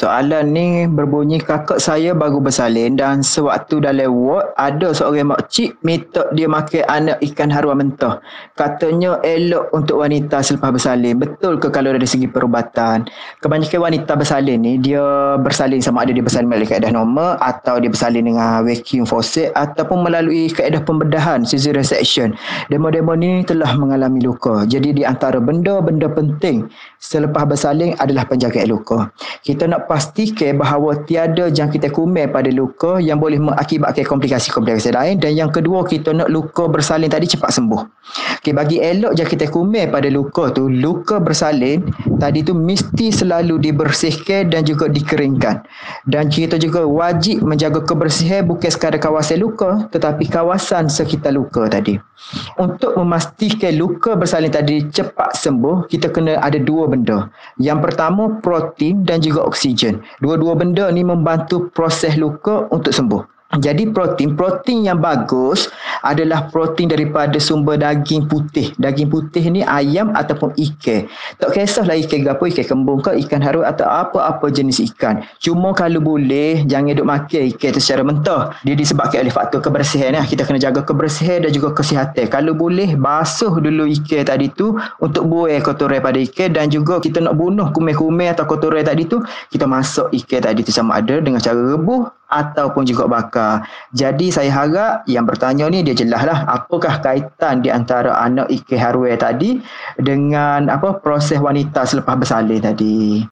Soalan ni berbunyi, kakak saya baru bersalin dan sewaktu dalam ward ada seorang makcik minta dia makan anak ikan haruan mentah. Katanya elok untuk wanita selepas bersalin. Betul ke kalau dari segi perubatan? Kebanyakan wanita bersalin ni dia bersalin sama ada dia bersalin melalui kaedah normal atau dia bersalin dengan vacuum faucet ataupun melalui kaedah pembedahan cesarean section. Demo-demo ni telah mengalami luka. Jadi di antara benda-benda penting selepas bersalin adalah penjagaan luka. Kita nak pastikan bahawa tiada jangkitan kuman pada luka yang boleh mengakibatkan komplikasi-komplikasi lain, dan yang kedua kita nak luka bersalin tadi cepat sembuh. Okay, bagi elok jangkitan kuman pada luka tu, luka bersalin tadi tu mesti selalu dibersihkan dan juga dikeringkan, dan kita juga wajib menjaga kebersihan bukan sekadar kawasan luka tetapi kawasan sekitar luka tadi. Untuk memastikan luka bersalin tadi cepat sembuh, kita kena ada dua benda. Yang pertama protein dan juga oksigen. Dua-dua benda ni membantu proses luka untuk sembuh. Jadi protein yang bagus adalah protein daripada sumber daging putih. Daging putih ni ayam ataupun ikan. Tak kisahlah ikan gapo, ikan kembung ke, ikan haru atau apa-apa jenis ikan. Cuma kalau boleh jangan duk makan ikan tu secara mentah. Dia disebabkan oleh faktor kebersihan lah. Kita kena jaga kebersihan dan juga kesihatan. Kalau boleh basuh dulu ikan tadi tu untuk buang kotoran pada ikan, dan juga kita nak bunuh kuman-kuman atau kotoran tadi tu, kita masuk ikan tadi tu sama ada dengan cara rebuh ataupun juga bakar. Jadi saya harap yang bertanya ni dia jelaslah apakah kaitan di antara anak ikan haruan tadi dengan proses wanita selepas bersalin tadi.